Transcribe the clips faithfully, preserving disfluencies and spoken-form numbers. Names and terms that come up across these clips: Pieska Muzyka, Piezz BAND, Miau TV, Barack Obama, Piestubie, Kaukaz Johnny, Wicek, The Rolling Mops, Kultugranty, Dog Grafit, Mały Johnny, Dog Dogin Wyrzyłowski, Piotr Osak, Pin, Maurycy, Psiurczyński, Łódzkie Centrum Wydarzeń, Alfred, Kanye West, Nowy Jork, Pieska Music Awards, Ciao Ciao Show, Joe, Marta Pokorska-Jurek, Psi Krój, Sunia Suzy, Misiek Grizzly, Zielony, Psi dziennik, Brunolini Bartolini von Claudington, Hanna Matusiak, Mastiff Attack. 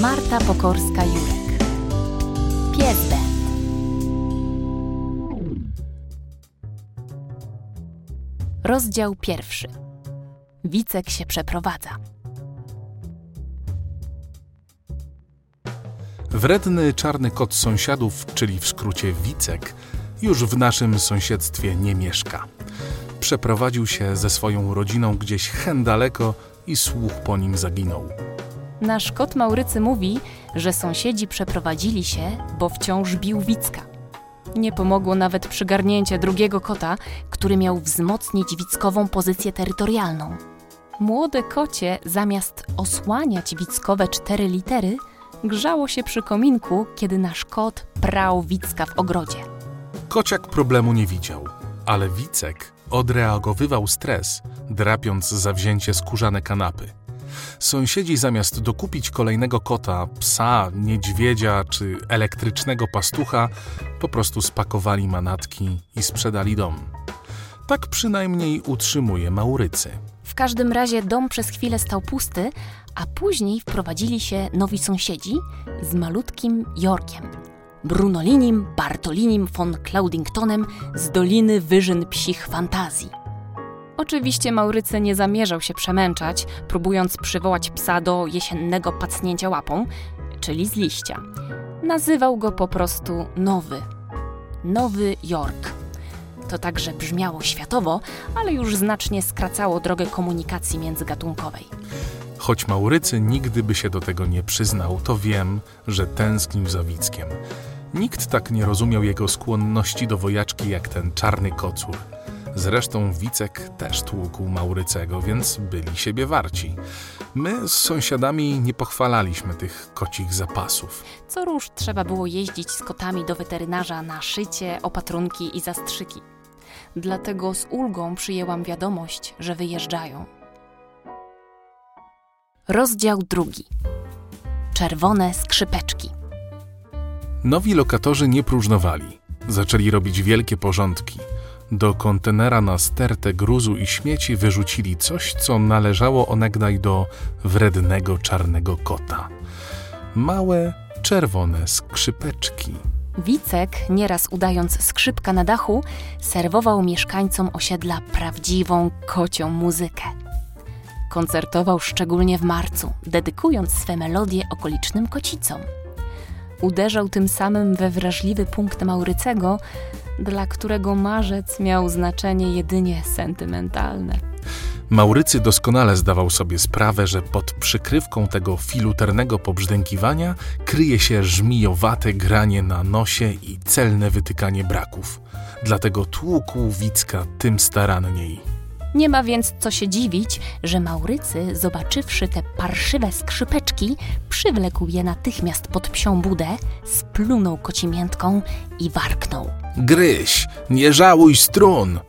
Marta Pokorska-Jurek. Piezz BAND. Rozdział pierwszy. Wicek się przeprowadza. Wredny czarny kot sąsiadów, czyli w skrócie Wicek, już w naszym sąsiedztwie nie mieszka. Przeprowadził się ze swoją rodziną gdzieś hen daleko i słuch po nim zaginął. Nasz kot Maurycy mówi, że sąsiedzi przeprowadzili się, bo wciąż bił Wicka. Nie pomogło nawet przygarnięcie drugiego kota, który miał wzmocnić wickową pozycję terytorialną. Młode kocie, zamiast osłaniać wickowe cztery litery, grzało się przy kominku, kiedy nasz kot prał Wicka w ogrodzie. Kociak problemu nie widział, ale Wicek odreagowywał stres, drapiąc zawzięcie skórzane kanapy. Sąsiedzi zamiast dokupić kolejnego kota, psa, niedźwiedzia czy elektrycznego pastucha, po prostu spakowali manatki i sprzedali dom. Tak przynajmniej utrzymuje Maurycy. W każdym razie dom przez chwilę stał pusty, a później wprowadzili się nowi sąsiedzi z malutkim Jorkiem. Brunolinim Bartolinim von Claudingtonem z Doliny Wyżyn Psich Fantazji. Oczywiście Maurycy nie zamierzał się przemęczać, próbując przywołać psa do jesiennego pacnięcia łapą, czyli z liścia. Nazywał go po prostu Nowy. Nowy Jork. To także brzmiało światowo, ale już znacznie skracało drogę komunikacji międzygatunkowej. Choć Maurycy nigdy by się do tego nie przyznał, to wiem, że tęsknił za Wickiem. Nikt tak nie rozumiał jego skłonności do wojaczki jak ten czarny kocur. Zresztą Wicek też tłukł Maurycego, więc byli siebie warci. My z sąsiadami nie pochwalaliśmy tych kocich zapasów. Co róż trzeba było jeździć z kotami do weterynarza na szycie, opatrunki i zastrzyki. Dlatego z ulgą przyjęłam wiadomość, że wyjeżdżają. Rozdział drugi. Czerwone skrzypeczki. Nowi lokatorzy nie próżnowali. Zaczęli robić wielkie porządki. Do kontenera na stertę gruzu i śmieci wyrzucili coś, co należało onegdaj do wrednego czarnego kota. Małe, czerwone skrzypeczki. Wicek, nieraz udając skrzypka na dachu, serwował mieszkańcom osiedla prawdziwą kocią muzykę. Koncertował szczególnie w marcu, dedykując swe melodie okolicznym kocicom. Uderzał tym samym we wrażliwy punkt Maurycego, dla którego marzec miał znaczenie jedynie sentymentalne. Maurycy doskonale zdawał sobie sprawę, że pod przykrywką tego filuternego pobrzdękiwania kryje się żmijowate granie na nosie i celne wytykanie braków. Dlatego tłukł Wicka tym staranniej. Nie ma więc co się dziwić, że Maurycy, zobaczywszy te parszywe skrzypeczki, przywlekł je natychmiast pod psią budę, splunął kocimiętką i warknął. Gryź, nie żałuj strun!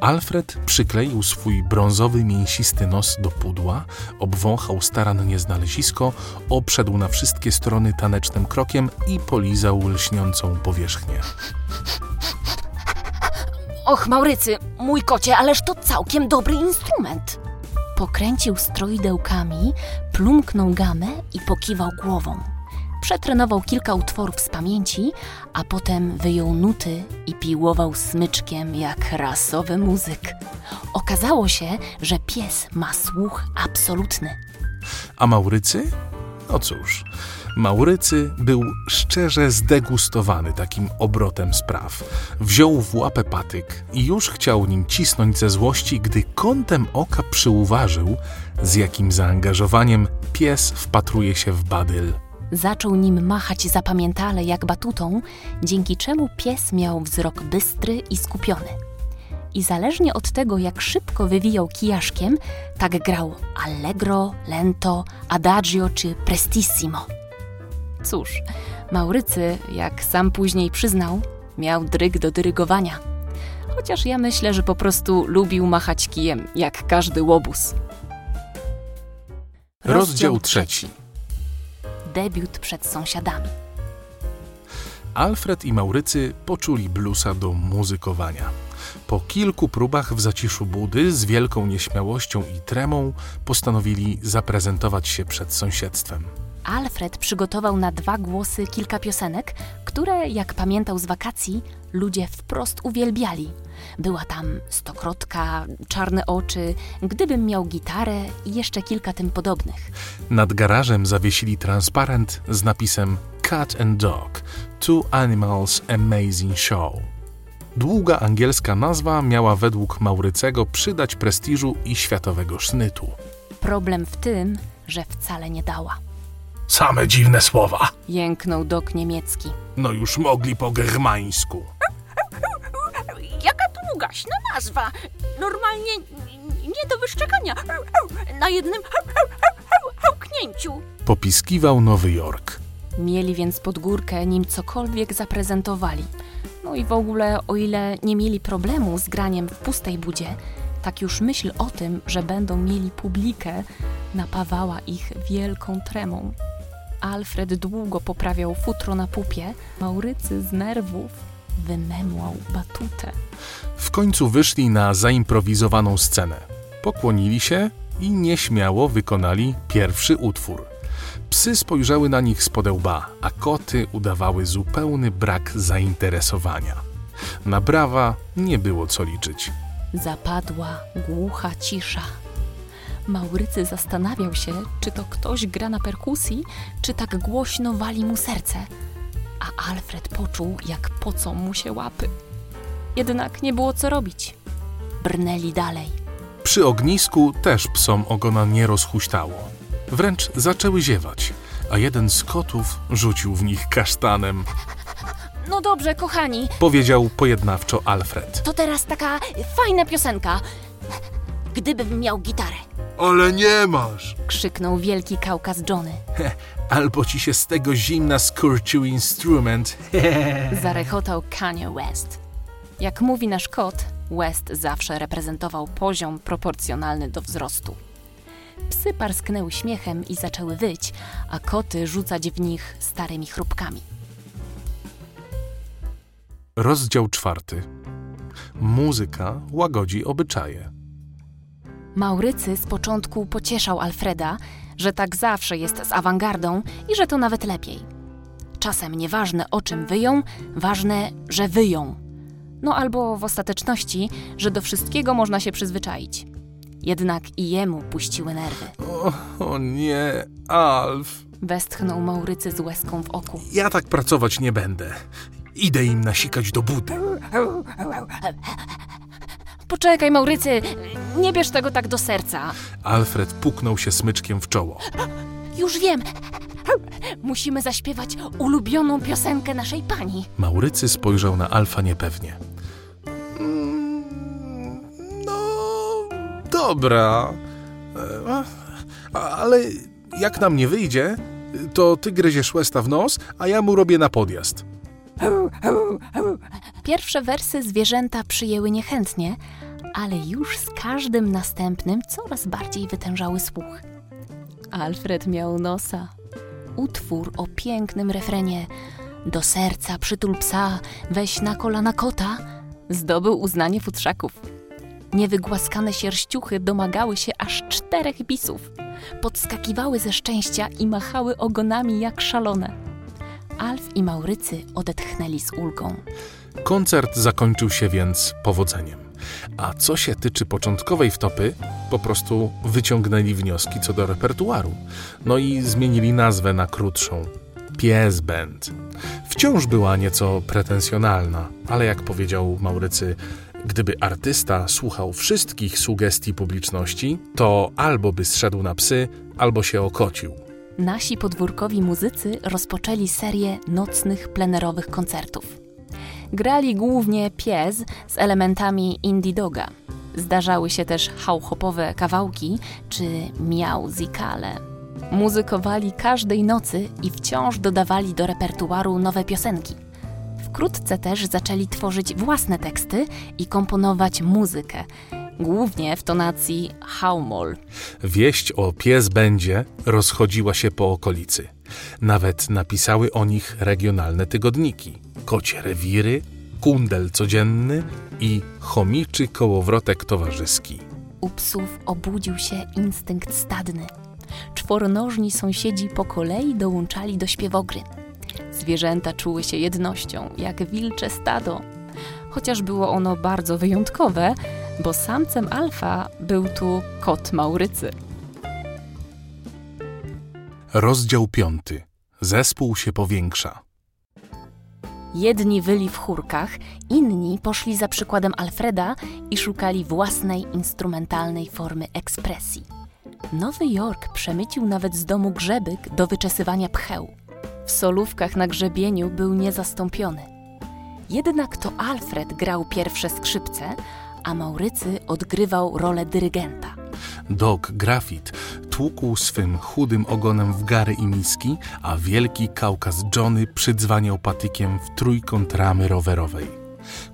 Alfred przykleił swój brązowy, mięsisty nos do pudła, obwąchał starannie znalezisko, obszedł na wszystkie strony tanecznym krokiem i polizał lśniącą powierzchnię. Och, Maurycy, mój kocie, ależ to całkiem dobry instrument. Pokręcił stroidełkami, plumknął gamę i pokiwał głową. Przetrenował kilka utworów z pamięci, a potem wyjął nuty i piłował smyczkiem jak rasowy muzyk. Okazało się, że pies ma słuch absolutny. A Maurycy? No cóż, Maurycy był szczerze zdegustowany takim obrotem spraw. Wziął w łapę patyk i już chciał nim cisnąć ze złości, gdy kątem oka przyuważył, z jakim zaangażowaniem pies wpatruje się w badyl. Zaczął nim machać zapamiętale jak batutą, dzięki czemu pies miał wzrok bystry i skupiony. I zależnie od tego, jak szybko wywijał kijaszkiem, tak grał allegro, lento, adagio czy prestissimo. Cóż, Maurycy, jak sam później przyznał, miał dryg do dyrygowania. Chociaż ja myślę, że po prostu lubił machać kijem, jak każdy łobuz. Rozdział trzeci. Debiut przed sąsiadami. Alfred i Maurycy poczuli bluesa do muzykowania. Po kilku próbach w zaciszu budy z wielką nieśmiałością i tremą postanowili zaprezentować się przed sąsiedztwem. Alfred przygotował na dwa głosy kilka piosenek, które, jak pamiętał z wakacji, ludzie wprost uwielbiali. Była tam Stokrotka, Czarne oczy, Gdybym miał gitarę i jeszcze kilka tym podobnych. Nad garażem zawiesili transparent z napisem Cat and Dog – Two Animals Amazing Show. Długa angielska nazwa miała według Maurycego przydać prestiżu i światowego sznytu. Problem w tym, że wcale nie dała. Same dziwne słowa, jęknął dog niemiecki. No już mogli po germańsku. Jaka długaśna nazwa. Normalnie nie do wyszczekania. Na jednym hałknięciu. Popiskiwał Nowy Jork. Mieli więc pod górkę, nim cokolwiek zaprezentowali. No i w ogóle, o ile nie mieli problemu z graniem w pustej budzie, tak już myśl o tym, że będą mieli publikę, napawała ich wielką tremą. Alfred długo poprawiał futro na pupie, Maurycy z nerwów wymemłał batutę. W końcu wyszli na zaimprowizowaną scenę. Pokłonili się i nieśmiało wykonali pierwszy utwór. Psy spojrzały na nich spod łba, a koty udawały zupełny brak zainteresowania. Na brawa nie było co liczyć. Zapadła głucha cisza. Maurycy zastanawiał się, czy to ktoś gra na perkusji, czy tak głośno wali mu serce. A Alfred poczuł, jak pocą mu się łapy. Jednak nie było co robić. Brnęli dalej. Przy ognisku też psom ogona nie rozhuśtało. Wręcz zaczęły ziewać, a jeden z kotów rzucił w nich kasztanem. No dobrze, kochani, powiedział pojednawczo Alfred. To teraz taka fajna piosenka. Gdybym miał gitarę. Ale nie masz! Krzyknął wielki Kaukaz Johnny. Heh, albo ci się z tego zimna skurczył instrument. Zarechotał Kanye West. Jak mówi nasz kot, West zawsze reprezentował poziom proporcjonalny do wzrostu. Psy parsknęły śmiechem i zaczęły wyć, a koty rzucać w nich starymi chrupkami. Rozdział czwarty. Muzyka łagodzi obyczaje. Maurycy z początku pocieszał Alfreda, że tak zawsze jest z awangardą i że to nawet lepiej. Czasem nieważne o czym wyją, ważne, że wyją. No albo w ostateczności, że do wszystkiego można się przyzwyczaić. Jednak i jemu puściły nerwy. O, o nie, Alf! Westchnął Maurycy z łezką w oku. Ja tak pracować nie będę. Idę im nasikać do buty. Poczekaj, Maurycy, nie bierz tego tak do serca. Alfred puknął się smyczkiem w czoło. Już wiem, musimy zaśpiewać ulubioną piosenkę naszej pani. Maurycy spojrzał na Alfa niepewnie. Dobra, ale jak nam nie wyjdzie, to ty gryziesz Westa w nos, a ja mu robię na podjazd. Pierwsze wersy zwierzęta przyjęły niechętnie, ale już z każdym następnym coraz bardziej wytężały słuch. Alfred miał nosa. Utwór o pięknym refrenie Do serca przytul psa, weź na kolana kota zdobył uznanie futrzaków. Niewygłaskane sierściuchy domagały się aż czterech bisów. Podskakiwały ze szczęścia i machały ogonami jak szalone. Alf i Maurycy odetchnęli z ulgą. Koncert zakończył się więc powodzeniem. A co się tyczy początkowej wtopy, po prostu wyciągnęli wnioski co do repertuaru. No i zmienili nazwę na krótszą. Piezz BAND. Wciąż była nieco pretensjonalna, ale jak powiedział Maurycy, gdyby artysta słuchał wszystkich sugestii publiczności, to albo by zszedł na psy, albo się okocił. Nasi podwórkowi muzycy rozpoczęli serię nocnych, plenerowych koncertów. Grali głównie pies z elementami indie doga. Zdarzały się też hałhopowe kawałki czy miauzikale. Muzykowali każdej nocy i wciąż dodawali do repertuaru nowe piosenki. Wkrótce też zaczęli tworzyć własne teksty i komponować muzykę, głównie w tonacji haumol. Wieść o Piezz BANdzie rozchodziła się po okolicy. Nawet napisały o nich regionalne tygodniki, Kocie rewiry, Kundel codzienny i Chomiczy kołowrotek towarzyski. U psów obudził się instynkt stadny. czwornożni sąsiedzi po kolei dołączali do śpiewogry. Zwierzęta czuły się jednością, jak wilcze stado. Chociaż było ono bardzo wyjątkowe, bo samcem alfa był tu kot Maurycy. Rozdział piąty. Zespół się powiększa. Jedni wyli w chórkach, inni poszli za przykładem Alfreda i szukali własnej instrumentalnej formy ekspresji. Nowy Jork przemycił nawet z domu grzebyk do wyczesywania pcheł. W solówkach na grzebieniu był niezastąpiony. Jednak to Alfred grał pierwsze skrzypce, a Maurycy odgrywał rolę dyrygenta. Dog Grafit tłukł swym chudym ogonem w gary i miski, a wielki Kaukaz Johnny przydzwaniał patykiem w trójkąt ramy rowerowej.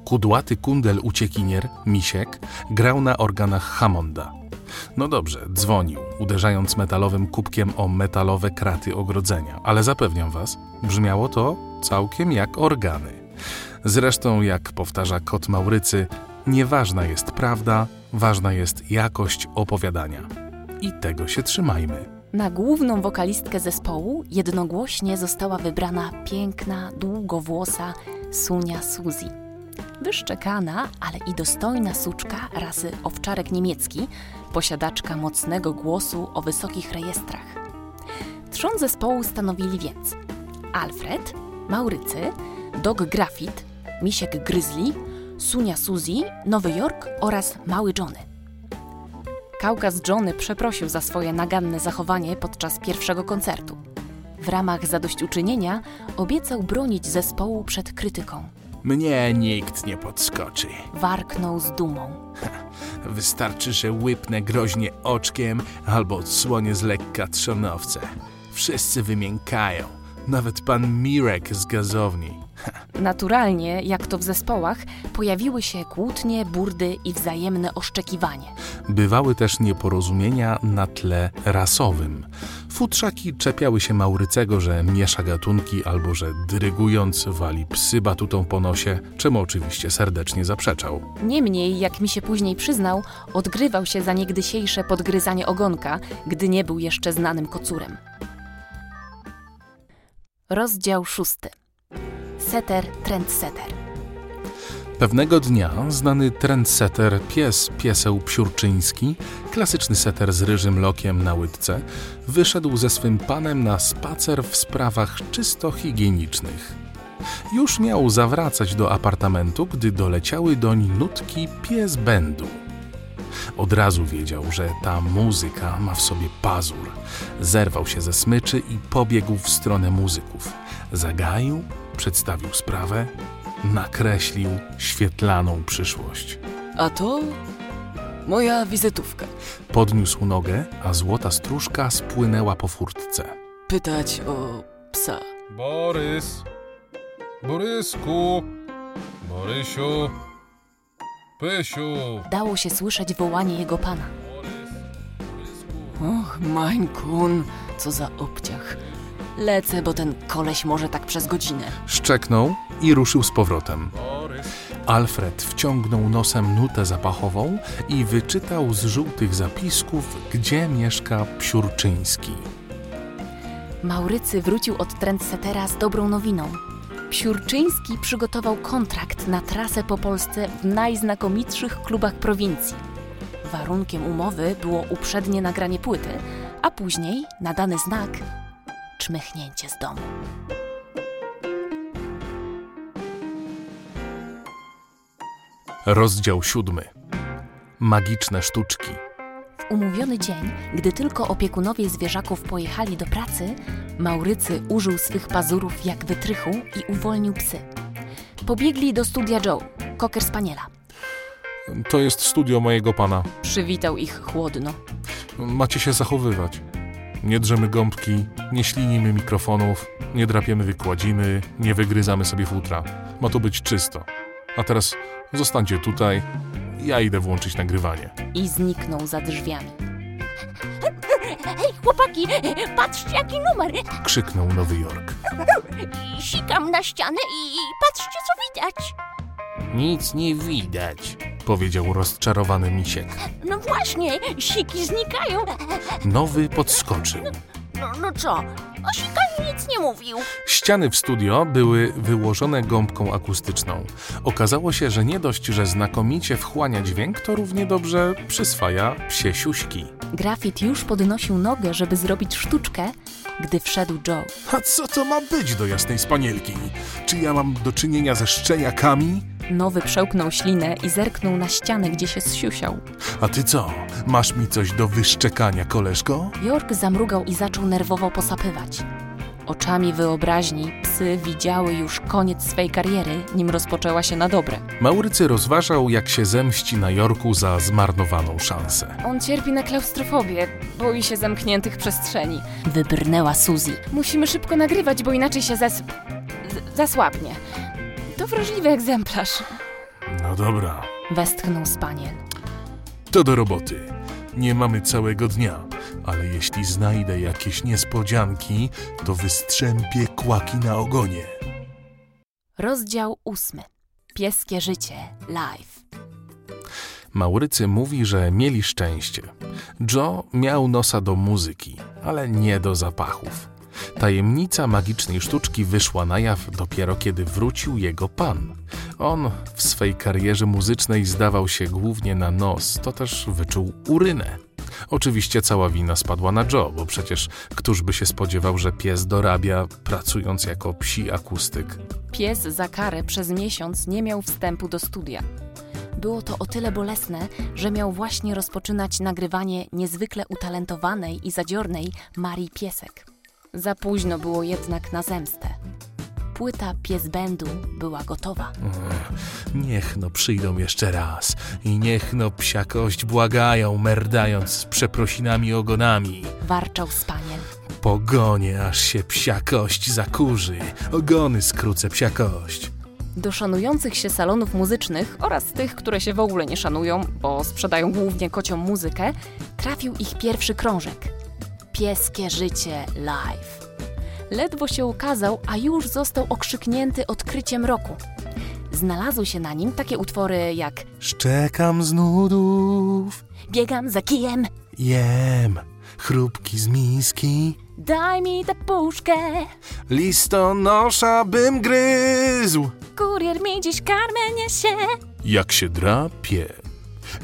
Kudłaty kundel uciekinier, Misiek, grał na organach Hammonda. No dobrze, dzwonił, uderzając metalowym kubkiem o metalowe kraty ogrodzenia, ale zapewniam was, brzmiało to całkiem jak organy. Zresztą, jak powtarza kot Maurycy, nieważna jest prawda, ważna jest jakość opowiadania. I tego się trzymajmy. Na główną wokalistkę zespołu jednogłośnie została wybrana piękna, długowłosa Sunia Suzy. Wyszczekana, ale i dostojna suczka rasy owczarek niemiecki, posiadaczka mocnego głosu o wysokich rejestrach. Trzon zespołu stanowili więc Alfred, Maurycy, Dog Grafit, Misiek Grizzly, Sunia Suzy, Nowy Jork oraz Mały Johnny. Kaukaz Johnny przeprosił za swoje naganne zachowanie podczas pierwszego koncertu. W ramach zadośćuczynienia obiecał bronić zespołu przed krytyką. Mnie nikt nie podskoczy. Warknął z dumą. Ha, wystarczy, że łypnę groźnie oczkiem albo odsłonię z lekka trzonowce. Wszyscy wymiękają, nawet pan Mirek z gazowni. Ha. Naturalnie, jak to w zespołach, pojawiły się kłótnie, burdy i wzajemne oszczekiwanie. Bywały też nieporozumienia na tle rasowym. Futrzaki czepiały się Maurycego, że miesza gatunki albo że dyrygując wali psy batutą po nosie, czemu oczywiście serdecznie zaprzeczał. Niemniej, jak mi się później przyznał, odgrywał się za niegdysiejsze podgryzanie ogonka, gdy nie był jeszcze znanym kocurem. Rozdział szósty. Setter, trendsetter. Pewnego dnia znany trendsetter pies pieseł Psiurczyński, klasyczny setter z ryżym lokiem na łydce, wyszedł ze swym panem na spacer w sprawach czysto higienicznych. Już miał zawracać do apartamentu, gdy doleciały doń nutki Piezz Bandu. Od razu wiedział, że ta muzyka ma w sobie pazur. Zerwał się ze smyczy i pobiegł w stronę muzyków. Zagaił, przedstawił sprawę, nakreślił świetlaną przyszłość. A to moja wizytówka. Podniósł nogę, a złota stróżka spłynęła po furtce. Pytać o psa. Borys, Borysku, Borysiu, Pysiu. Dało się słyszeć wołanie jego pana. Borys, Borysku. Och, mein Kun, co za obciach. Lecę, bo ten koleś może tak przez godzinę. Szczeknął i ruszył z powrotem. Alfred wciągnął nosem nutę zapachową i wyczytał z żółtych zapisków, gdzie mieszka Psiurczyński. Maurycy wrócił od trendsetera z dobrą nowiną. Psiurczyński przygotował kontrakt na trasę po Polsce w najznakomitszych klubach prowincji. Warunkiem umowy było uprzednie nagranie płyty, a później na dany znak czmychnięcie z domu. Rozdział siódmy. Magiczne sztuczki. W umówiony dzień, gdy tylko opiekunowie zwierzaków pojechali do pracy, Maurycy użył swych pazurów jak wytrychu i uwolnił psy. Pobiegli do studia Joe, cocker spaniela. To jest studio mojego pana. Przywitał ich chłodno. Macie się zachowywać. Nie drzemy gąbki, nie ślinimy mikrofonów, nie drapiemy wykładziny, nie wygryzamy sobie futra. Ma to być czysto. A teraz zostańcie tutaj, ja idę włączyć nagrywanie. I zniknął za drzwiami. Hej, chłopaki, patrzcie jaki numer! Krzyknął Nowy Jork. Sikam na ścianę i patrzcie co widać. Nic nie widać, powiedział rozczarowany Misiek. No właśnie, siki znikają. Nowy podskoczył. No, no co? O sikach nic nie mówił. Ściany w studio były wyłożone gąbką akustyczną. Okazało się, że nie dość, że znakomicie wchłania dźwięk, to równie dobrze przyswaja psie siuśki. Grafit już podnosił nogę, żeby zrobić sztuczkę, gdy wszedł Joe. A co to ma być do jasnej spanielki? Czy ja mam do czynienia ze szczeniakami? Nowy przełknął ślinę i zerknął na ścianę, gdzie się zsiusiał. A ty co? Masz mi coś do wyszczekania, koleżko? Jork zamrugał i zaczął nerwowo posapywać. Oczami wyobraźni psy widziały już koniec swej kariery, nim rozpoczęła się na dobre. Maurycy rozważał, jak się zemści na Jorku za zmarnowaną szansę. On cierpi na klaustrofobię, boi się zamkniętych przestrzeni. Wybrnęła Suzy. Musimy szybko nagrywać, bo inaczej się zas... zasłabnie. To wrażliwy egzemplarz. No dobra. Westchnął spaniel. To do roboty. Nie mamy całego dnia. Ale jeśli znajdę jakieś niespodzianki, to wystrzępię kłaki na ogonie. Rozdział ósmy. Pieskie życie. Live. Maurycy mówi, że mieli szczęście. Joe miał nosa do muzyki, ale nie do zapachów. Tajemnica magicznej sztuczki wyszła na jaw dopiero kiedy wrócił jego pan. On w swej karierze muzycznej zdawał się głównie na nos, to też wyczuł urynę. Oczywiście cała wina spadła na Joe, bo przecież któż by się spodziewał, że pies dorabia, pracując jako psi akustyk. Pies za karę przez miesiąc nie miał wstępu do studia. Było to o tyle bolesne, że miał właśnie rozpoczynać nagrywanie niezwykle utalentowanej i zadziornej Marii Piesek. Za późno było jednak na zemstę. Płyta Piezz Bandu była gotowa. Niech no przyjdą jeszcze raz i niech no psia kość błagają, merdając z przeprosinami ogonami. Warczał spaniel. Pogonię, aż się psia kość zakurzy. Ogony skrócę psia kość. Do szanujących się salonów muzycznych oraz tych, które się w ogóle nie szanują, bo sprzedają głównie kocią muzykę, trafił ich pierwszy krążek. Pieskie życie live. Ledwo się ukazał, a już został okrzyknięty odkryciem roku. Znalazły się na nim takie utwory jak Szczekam z nudów, Biegam za kijem, Jem chrupki z miski, Daj mi tę puszkę, Listonosza bym gryzł, Kurier mi dziś karmę niesie, Jak się drapie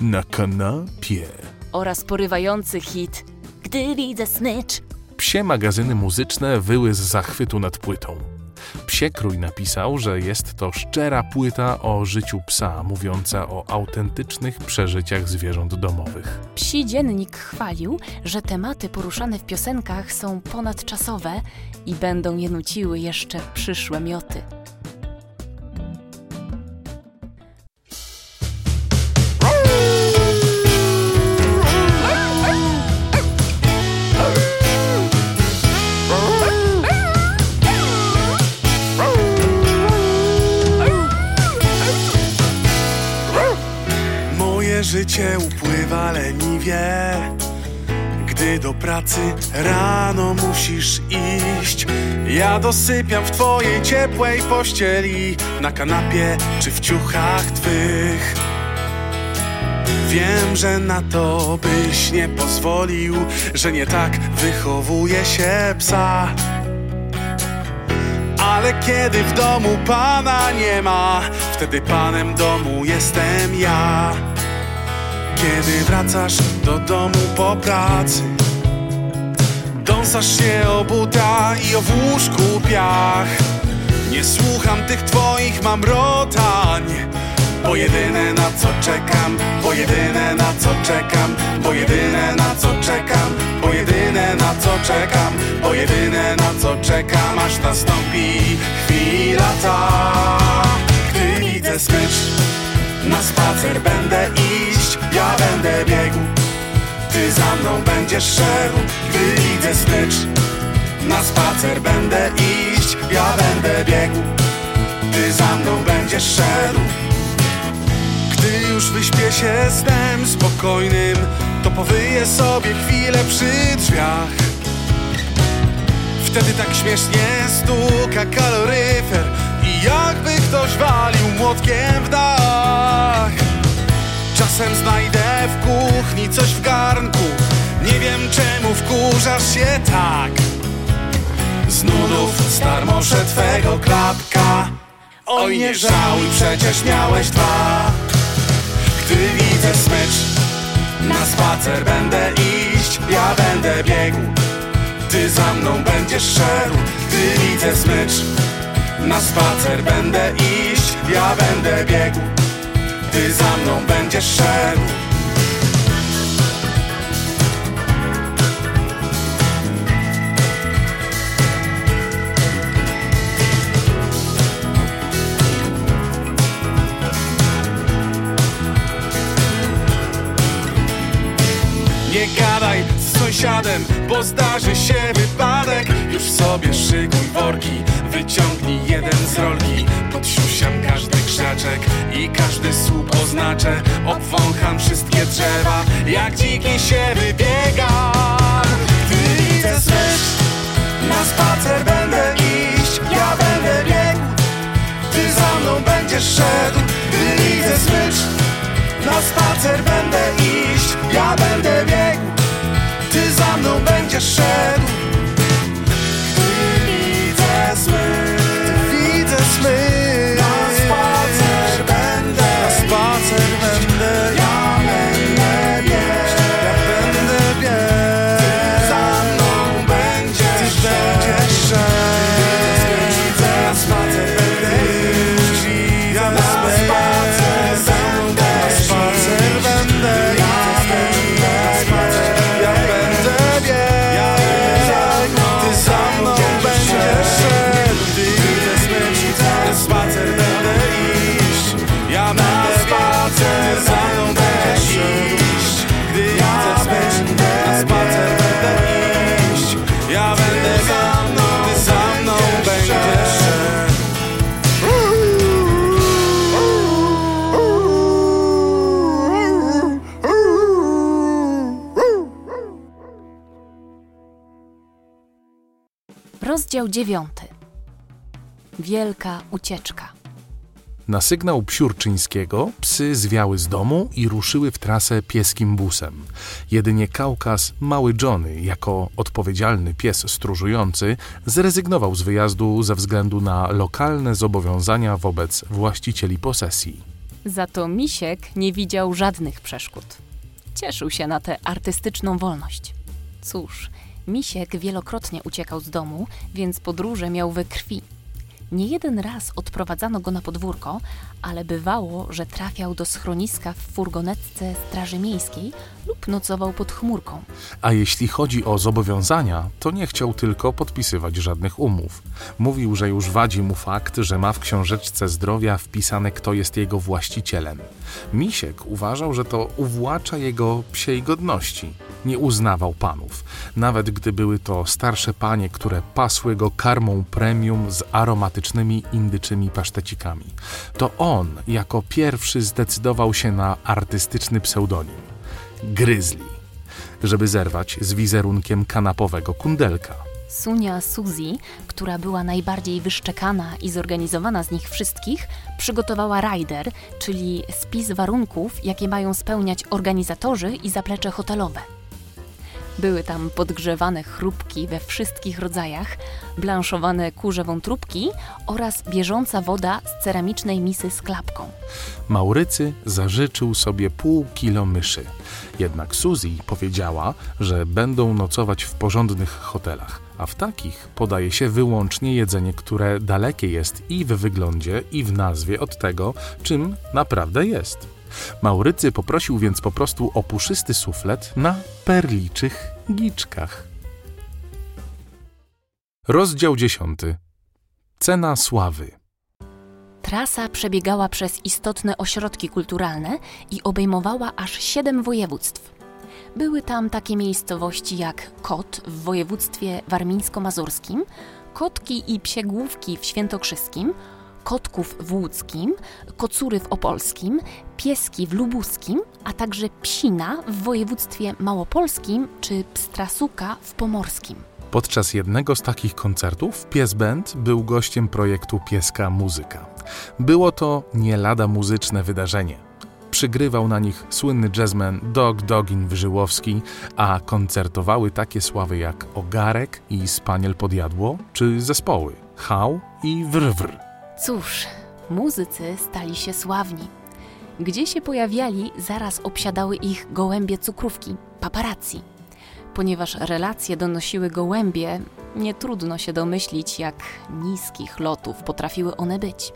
na kanapie, oraz porywający hit Gdy widzę smycz. Psie magazyny muzyczne wyły z zachwytu nad płytą. Psi Krój napisał, że jest to szczera płyta o życiu psa, mówiąca o autentycznych przeżyciach zwierząt domowych. Psi dziennik chwalił, że tematy poruszane w piosenkach są ponadczasowe i będą je nuciły jeszcze przyszłe mioty. Życie upływa leniwie, gdy do pracy rano musisz iść. Ja dosypiam w twojej ciepłej pościeli, na kanapie czy w ciuchach twych. Wiem, że na to byś nie pozwolił, że nie tak wychowuje się psa. Ale kiedy w domu pana nie ma, wtedy panem domu jestem ja. Kiedy wracasz do domu po pracy, dąsasz się o buta i o łóżku piach. Nie słucham tych twoich mamrotań, bo jedyne na co czekam, bo jedyne na co czekam, bo jedyne na co czekam, bo jedyne na co czekam, bo jedyne na co czekam, aż nastąpi chwila ta, gdy widzę smycz. Na spacer będę iść, ja będę biegł, ty za mną będziesz szedł, gdy widzę smycz. Na spacer będę iść, ja będę biegł, ty za mną będziesz szedł. Gdy już wyśpię się snem spokojnym, to powyję sobie chwilę przy drzwiach. Wtedy tak śmiesznie stuka kaloryfer i jakby ktoś walił młotkiem w dal. Czasem znajdę w kuchni coś w garnku. Nie wiem czemu wkurzasz się tak z nudów, starmosze twego klapka. Oj, nie żałuj, przecież miałeś dwa. Gdy widzę smycz, na spacer będę iść, ja będę biegł, ty za mną będziesz szedł. Gdy widzę smycz, na spacer będę iść, ja będę biegł, ty za mną będziesz szedł. Nie gadaj z sąsiadem, bo zdarzy się wypadek. Już sobie szykuj worki, wyciągnij jeden z rolki. Podsiusiam każdy krzaczek i każdy słup oznaczę. Obwącham wszystkie drzewa, jak dziki się wybiegam. Gdy widzę smycz, na spacer będę iść, ja będę biegł, ty za mną będziesz szedł. Gdy widzę smycz, na spacer będę iść, ja będę biegł, ty za mną będziesz szedł. Gdy widzę smycz, gdy widzę smycz, na spacer będę, na spacer będę, ja będę biegł, ja będę biegł, ty za mną będziesz szedł. Rozdział dziewiąty. Wielka ucieczka. Na sygnał Psiurczyńskiego psy zwiały z domu i ruszyły w trasę pieskim busem. Jedynie Kaukaz Mały Johnny, jako odpowiedzialny pies stróżujący, zrezygnował z wyjazdu ze względu na lokalne zobowiązania wobec właścicieli posesji. Za to Misiek nie widział żadnych przeszkód. Cieszył się na tę artystyczną wolność. Cóż, Misiek wielokrotnie uciekał z domu, więc podróże miał we krwi. Nie jeden raz odprowadzano go na podwórko, ale bywało, że trafiał do schroniska w furgonetce Straży Miejskiej lub nocował pod chmurką. A jeśli chodzi o zobowiązania, to nie chciał tylko podpisywać żadnych umów. Mówił, że już wadzi mu fakt, że ma w książeczce zdrowia wpisane, kto jest jego właścicielem. Misiek uważał, że to uwłacza jego psiej godności. Nie uznawał panów, nawet gdy były to starsze panie, które pasły go karmą premium z aromatycznymi indyczymi pasztecikami. To on jako pierwszy zdecydował się na artystyczny pseudonim – Grizzly, żeby zerwać z wizerunkiem kanapowego kundelka. Sunia Suzy, która była najbardziej wyszczekana i zorganizowana z nich wszystkich, przygotowała rider, czyli spis warunków, jakie mają spełniać organizatorzy i zaplecze hotelowe. Były tam podgrzewane chrupki we wszystkich rodzajach, blanszowane kurze wątróbki oraz bieżąca woda z ceramicznej misy z klapką. Maurycy zażyczył sobie pół kilo myszy. Jednak Suzy powiedziała, że będą nocować w porządnych hotelach, a w takich podaje się wyłącznie jedzenie, które dalekie jest i w wyglądzie, i w nazwie od tego, czym naprawdę jest. Maurycy poprosił więc po prostu o puszysty suflet na perliczych giczkach. Rozdział dziesiąty. Cena sławy. Trasa przebiegała przez istotne ośrodki kulturalne i obejmowała aż siedem województw. Były tam takie miejscowości jak Kot w województwie warmińsko-mazurskim, Kotki i Psiegłówki w świętokrzyskim, Kotków w łódzkim, Kocury w opolskim, Pieski w lubuskim, a także Psina w województwie małopolskim czy Pstrasuka w pomorskim. Podczas jednego z takich koncertów Piezz BAND był gościem projektu Pieska Muzyka. Było to nie lada muzyczne wydarzenie. przygrywał na nich słynny jazzman Dog Dogin Wyrzyłowski, a koncertowały takie sławy jak Ogarek i Spaniel Podjadło, czy zespoły Hał i Wrwr. Cóż, muzycy stali się sławni. Gdzie się pojawiali, zaraz obsiadały ich gołębie cukrówki, paparazzi. Ponieważ relacje donosiły gołębie, nie trudno się domyślić, jak niskich lotów potrafiły one być.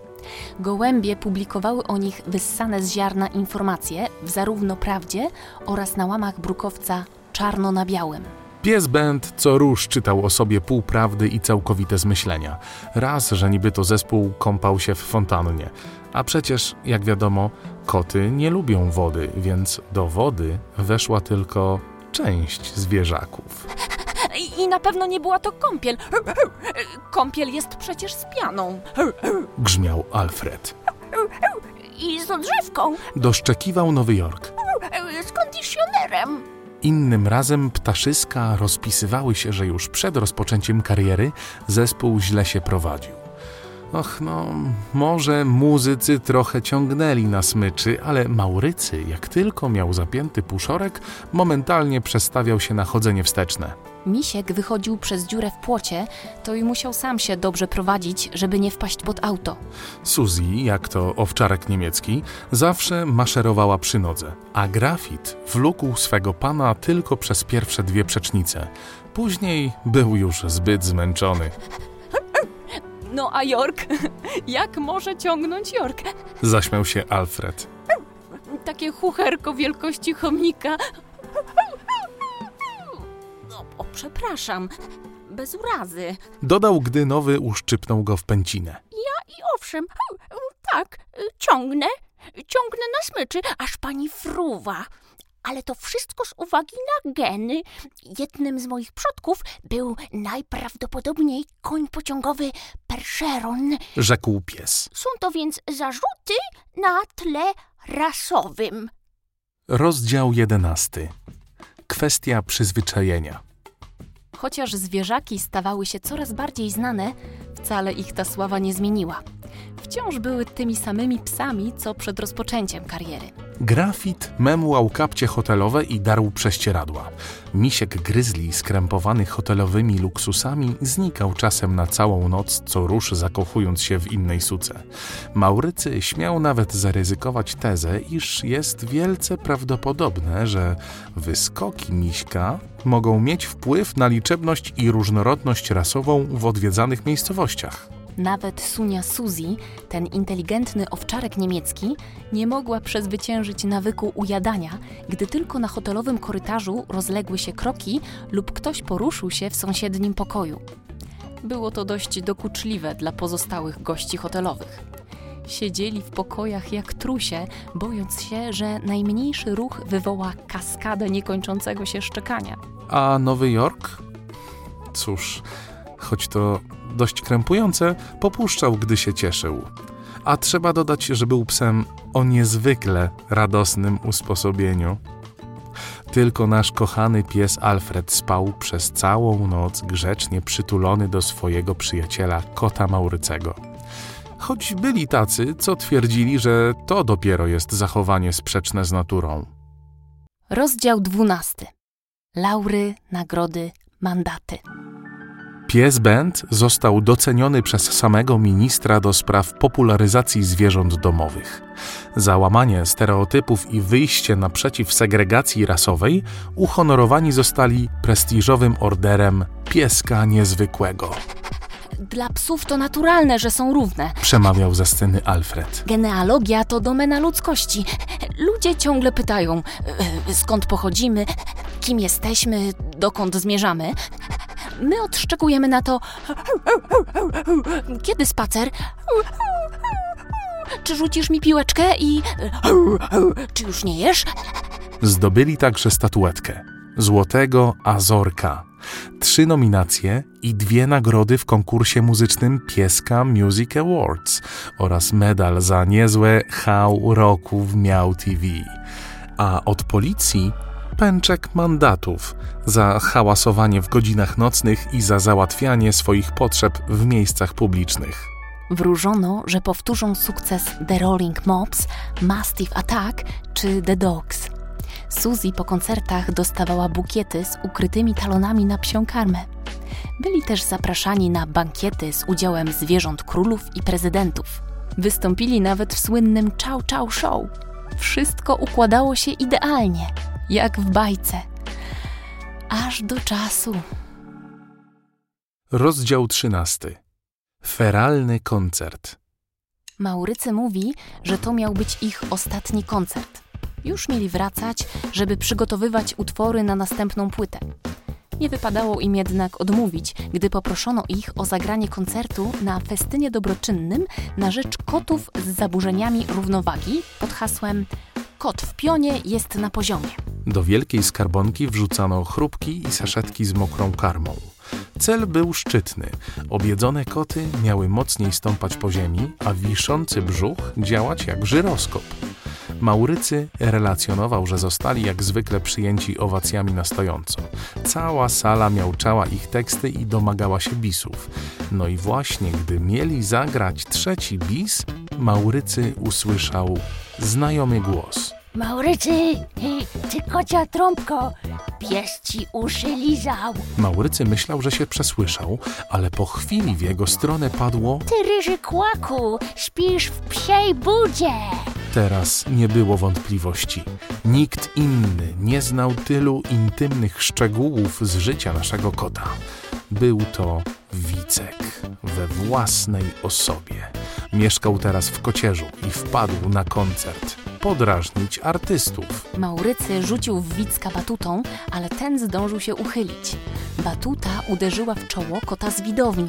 Gołębie publikowały o nich wyssane z ziarna informacje w Zarówno Prawdzie oraz na łamach Brukowca Czarno na Białym. Piezz BAND co róż czytał o sobie półprawdy i całkowite zmyślenia. Raz, że niby to zespół kąpał się w fontannie. A przecież, jak wiadomo, koty nie lubią wody, więc do wody weszła tylko część zwierzaków. I na pewno nie była to kąpiel. Kąpiel jest przecież z pianą. Grzmiał Alfred. I z odżywką. Doszczekiwał Nowy Jork. Z kondycjonerem. Innym razem ptaszyska rozpisywały się, że już przed rozpoczęciem kariery zespół źle się prowadził. Och no, może muzycy trochę ciągnęli na smyczy, ale Maurycy, jak tylko miał zapięty puszorek, momentalnie przestawiał się na chodzenie wsteczne. Misiek wychodził przez dziurę w płocie, to i musiał sam się dobrze prowadzić, żeby nie wpaść pod auto. Suzy, jak to owczarek niemiecki, zawsze maszerowała przy nodze, a Grafit wlókł swego pana tylko przez pierwsze dwie przecznice. Później był już zbyt zmęczony. No a Jork? Jak może ciągnąć Jork? Zaśmiał się Alfred. Takie chucherko wielkości chomika. No, o, przepraszam, bez urazy. Dodał, gdy Nowy uszczypnął go w pęcinę. Ja i owszem, tak, ciągnę, ciągnę na smyczy, aż pani fruwa. Ale to wszystko z uwagi na geny. Jednym z moich przodków był najprawdopodobniej koń pociągowy Percheron, rzekł pies. Są to więc zarzuty na tle rasowym. Rozdział jedenasty. Kwestia przyzwyczajenia. Chociaż zwierzaki stawały się coraz bardziej znane, wcale ich ta sława nie zmieniła. Wciąż były tymi samymi psami, co przed rozpoczęciem kariery. Grafit memłał kapcie hotelowe i darł prześcieradła. Misiek Grizzly, skrępowany hotelowymi luksusami, znikał czasem na całą noc, co rusz zakochując się w innej suce. Maurycy śmiał nawet zaryzykować tezę, iż jest wielce prawdopodobne, że wyskoki miśka mogą mieć wpływ na liczebność i różnorodność rasową w odwiedzanych miejscowościach. Nawet Sunia Suzy, ten inteligentny owczarek niemiecki, nie mogła przezwyciężyć nawyku ujadania, gdy tylko na hotelowym korytarzu rozległy się kroki lub ktoś poruszył się w sąsiednim pokoju. Było to dość dokuczliwe dla pozostałych gości hotelowych. Siedzieli w pokojach jak trusie, bojąc się, że najmniejszy ruch wywoła kaskadę niekończącego się szczekania. A Nowy Jork? Cóż, choć to dość krępujące, popuszczał, gdy się cieszył. A trzeba dodać, że był psem o niezwykle radosnym usposobieniu. Tylko nasz kochany pies Alfred spał przez całą noc grzecznie przytulony do swojego przyjaciela kota Maurycego. Choć byli tacy, co twierdzili, że to dopiero jest zachowanie sprzeczne z naturą. Rozdział dwunasty. Laury, nagrody, mandaty. Piezz BAND został doceniony przez samego ministra do spraw popularyzacji zwierząt domowych. Za łamanie stereotypów i wyjście naprzeciw segregacji rasowej uhonorowani zostali prestiżowym orderem Pieska Niezwykłego. Dla psów to naturalne, że są równe, przemawiał ze sceny Alfred. Genealogia to domena ludzkości. Ludzie ciągle pytają, skąd pochodzimy, kim jesteśmy, dokąd zmierzamy. My odszczekujemy na to, kiedy spacer, czy rzucisz mi piłeczkę i czy już nie jesz? Zdobyli także statuetkę Złotego Azorka, trzy nominacje i dwie nagrody w konkursie muzycznym Pieska Music Awards oraz medal za niezłe hał roku w Miau T V, a od policji pęczek mandatów za hałasowanie w godzinach nocnych i za załatwianie swoich potrzeb w miejscach publicznych. Wróżono, że powtórzą sukces The Rolling Mops, Mastiff Attack czy The Dogs. Suzy po koncertach dostawała bukiety z ukrytymi talonami na psią karmę. Byli też zapraszani na bankiety z udziałem zwierząt królów i prezydentów. Wystąpili nawet w słynnym Ciao Ciao Show. Wszystko układało się idealnie, jak w bajce. Aż do czasu. Rozdział trzynasty. Feralny koncert. Maurycy mówi, że to miał być ich ostatni koncert. Już mieli wracać, żeby przygotowywać utwory na następną płytę. Nie wypadało im jednak odmówić, gdy poproszono ich o zagranie koncertu na festynie dobroczynnym na rzecz kotów z zaburzeniami równowagi pod hasłem „Kot w pionie jest na poziomie”. Do wielkiej skarbonki wrzucano chrupki i saszetki z mokrą karmą. Cel był szczytny. Objedzone koty miały mocniej stąpać po ziemi, a wiszący brzuch działać jak żyroskop. Maurycy relacjonował, że zostali jak zwykle przyjęci owacjami na stojąco. Cała sala miauczała ich teksty i domagała się bisów. No i właśnie, gdy mieli zagrać trzeci bis, Maurycy usłyszał znajomy głos. Maurycy, ty kocia trąbko, pies ci uszy lizał. Maurycy myślał, że się przesłyszał, ale po chwili w jego stronę padło: Ty ryży kłaku, śpisz w psiej budzie. Teraz nie było wątpliwości. Nikt inny nie znał tylu intymnych szczegółów z życia naszego kota. Był to Wicek we własnej osobie. Mieszkał teraz w kocierzu i wpadł na koncert podrażnić artystów. Maurycy rzucił w Wicka batutą, ale ten zdążył się uchylić. Batuta uderzyła w czoło kota z widowni,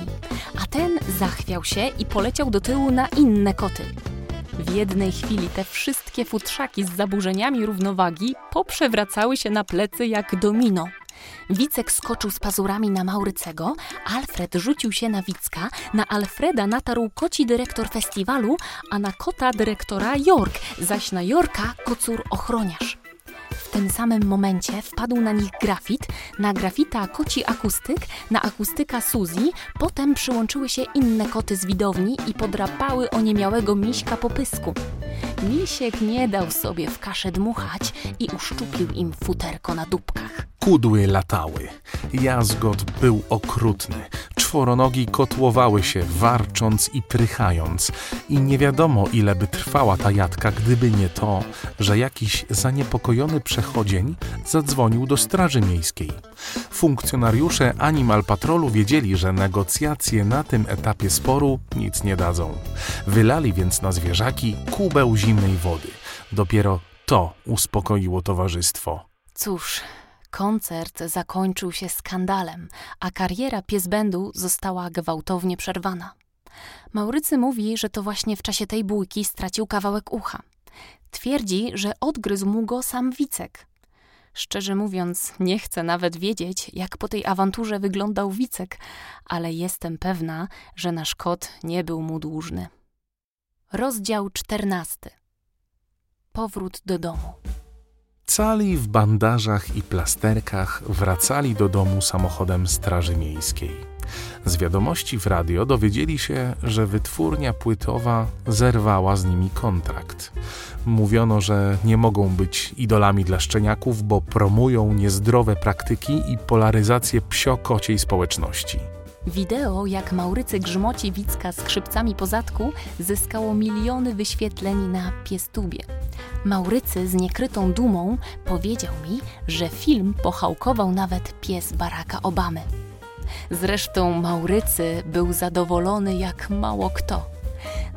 a ten zachwiał się i poleciał do tyłu na inne koty. W jednej chwili te wszystkie futrzaki z zaburzeniami równowagi poprzewracały się na plecy jak domino. Wicek skoczył z pazurami na Maurycego, Alfred rzucił się na Wicka, na Alfreda natarł koci dyrektor festiwalu, a na kota dyrektora Jork, zaś na Jorka kocur ochroniarz. W tym samym momencie wpadł na nich grafit, na grafita koci akustyk, na akustyka Suzy, potem przyłączyły się inne koty z widowni i podrapały oniemiałego miśka po pysku. Misiek nie dał sobie w kaszę dmuchać i uszczuplił im futerko na dupkach. Kudły latały. Jazgot był okrutny. Czworonogi kotłowały się, warcząc i prychając. I nie wiadomo, ile by trwała ta jadka, gdyby nie to, że jakiś zaniepokojony przechodzień zadzwonił do Straży Miejskiej. Funkcjonariusze Animal Patrolu wiedzieli, że negocjacje na tym etapie sporu nic nie dadzą. Wylali więc na zwierzaki kubeł zimnej wody. Dopiero to uspokoiło towarzystwo. Cóż... Koncert zakończył się skandalem, a kariera Piezz Bandu została gwałtownie przerwana. Maurycy mówi, że to właśnie w czasie tej bójki stracił kawałek ucha. Twierdzi, że odgryzł mu go sam Wicek. Szczerze mówiąc, nie chcę nawet wiedzieć, jak po tej awanturze wyglądał Wicek, ale jestem pewna, że nasz kot nie był mu dłużny. Rozdział czternasty. Powrót do domu. Cali w bandażach i plasterkach wracali do domu samochodem Straży Miejskiej. Z wiadomości w radio dowiedzieli się, że wytwórnia płytowa zerwała z nimi kontrakt. Mówiono, że nie mogą być idolami dla szczeniaków, bo promują niezdrowe praktyki i polaryzację psio-kociej społeczności. Wideo, jak Maurycy grzmoci Wicka skrzypcami po zadku, zyskało miliony wyświetleń na Piestubie. Maurycy z niekrytą dumą powiedział mi, że film pohałkował nawet pies Baracka Obamy. Zresztą Maurycy był zadowolony jak mało kto.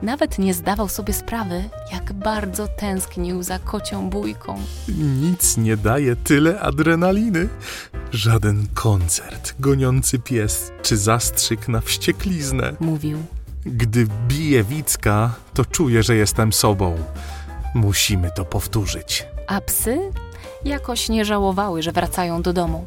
Nawet nie zdawał sobie sprawy, jak bardzo tęsknił za kocią bójką. Nic nie daje tyle adrenaliny. Żaden koncert, goniący pies czy zastrzyk na wściekliznę. Mówił. Gdy biję Wicka, to czuję, że jestem sobą. Musimy to powtórzyć. A psy jakoś nie żałowały, że wracają do domu.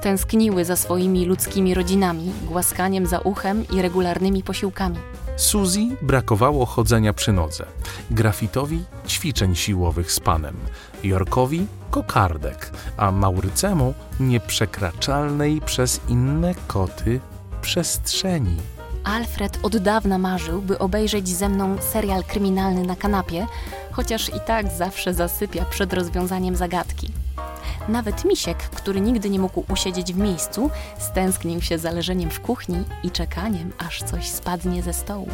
Tęskniły za swoimi ludzkimi rodzinami, głaskaniem za uchem i regularnymi posiłkami. Suzy brakowało chodzenia przy nodze, grafitowi ćwiczeń siłowych z panem, Jorkowi kokardek, a Maurycemu nieprzekraczalnej przez inne koty przestrzeni. Alfred od dawna marzył, by obejrzeć ze mną serial kryminalny na kanapie, chociaż i tak zawsze zasypia przed rozwiązaniem zagadki. Nawet Misiek, który nigdy nie mógł usiedzieć w miejscu, stęsknił się za leżeniem w kuchni i czekaniem, aż coś spadnie ze stołu.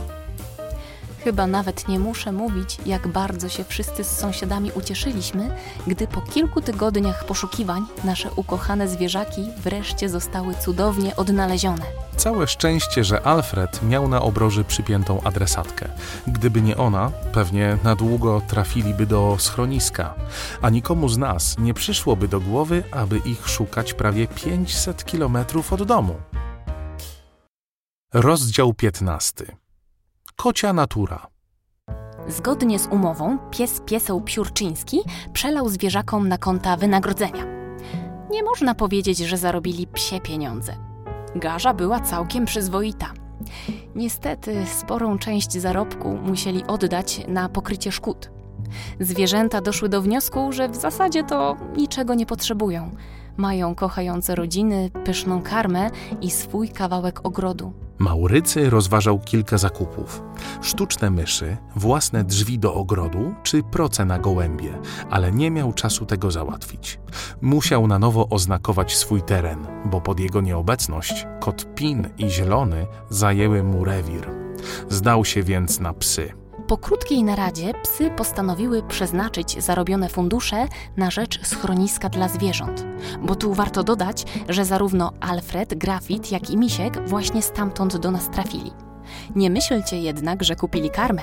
Chyba nawet nie muszę mówić, jak bardzo się wszyscy z sąsiadami ucieszyliśmy, gdy po kilku tygodniach poszukiwań nasze ukochane zwierzaki wreszcie zostały cudownie odnalezione. Całe szczęście, że Alfred miał na obroży przypiętą adresatkę. Gdyby nie ona, pewnie na długo trafiliby do schroniska, a nikomu z nas nie przyszłoby do głowy, aby ich szukać prawie pięćset kilometrów od domu. Rozdział piętnasty. Kocia natura. Zgodnie z umową pies pieseł Psiurczyński przelał zwierzakom na konta wynagrodzenia. Nie można powiedzieć, że zarobili psie pieniądze. Garza była całkiem przyzwoita. Niestety sporą część zarobku musieli oddać na pokrycie szkód. Zwierzęta doszły do wniosku, że w zasadzie to niczego nie potrzebują. Mają kochające rodziny, pyszną karmę i swój kawałek ogrodu. Maurycy rozważał kilka zakupów. Sztuczne myszy, własne drzwi do ogrodu czy proce na gołębie, ale nie miał czasu tego załatwić. Musiał na nowo oznakować swój teren, bo pod jego nieobecność kot Pin i Zielony zajęły mu rewir. Zdał się więc na psy. Po krótkiej naradzie psy postanowiły przeznaczyć zarobione fundusze na rzecz schroniska dla zwierząt. Bo tu warto dodać, że zarówno Alfred, Grafit, jak i Misiek właśnie stamtąd do nas trafili. Nie myślcie jednak, że kupili karmę.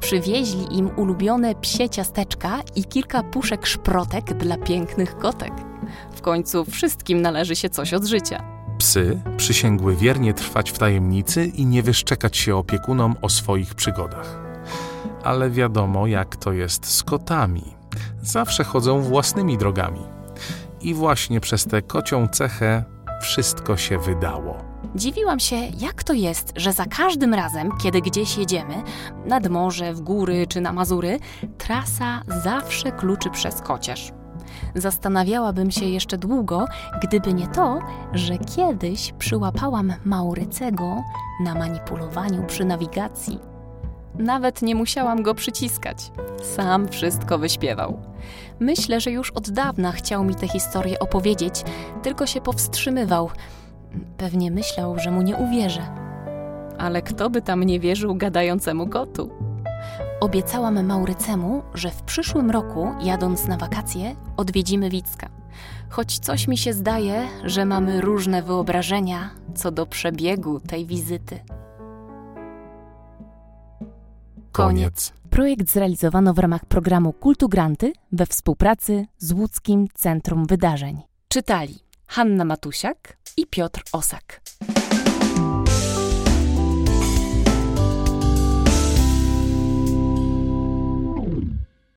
Przywieźli im ulubione psie ciasteczka i kilka puszek szprotek dla pięknych kotek. W końcu wszystkim należy się coś od życia. Psy przysięgły wiernie trwać w tajemnicy i nie wyszczekać się opiekunom o swoich przygodach. Ale wiadomo, jak to jest z kotami. Zawsze chodzą własnymi drogami. I właśnie przez tę kocią cechę wszystko się wydało. Dziwiłam się, jak to jest, że za każdym razem, kiedy gdzieś jedziemy, nad morze, w góry czy na Mazury, trasa zawsze kluczy przez kocież. Zastanawiałabym się jeszcze długo, gdyby nie to, że kiedyś przyłapałam Maurycego na manipulowaniu przy nawigacji. Nawet nie musiałam go przyciskać. Sam wszystko wyśpiewał. Myślę, że już od dawna chciał mi tę historię opowiedzieć, tylko się powstrzymywał. Pewnie myślał, że mu nie uwierzę. Ale kto by tam nie wierzył gadającemu kotu? Obiecałam Maurycemu, że w przyszłym roku, jadąc na wakacje, odwiedzimy Wicka. Choć coś mi się zdaje, że mamy różne wyobrażenia co do przebiegu tej wizyty. Koniec. Projekt zrealizowano w ramach programu Kultugranty we współpracy z Łódzkim Centrum Wydarzeń. Czytali Hanna Matusiak i Piotr Osak.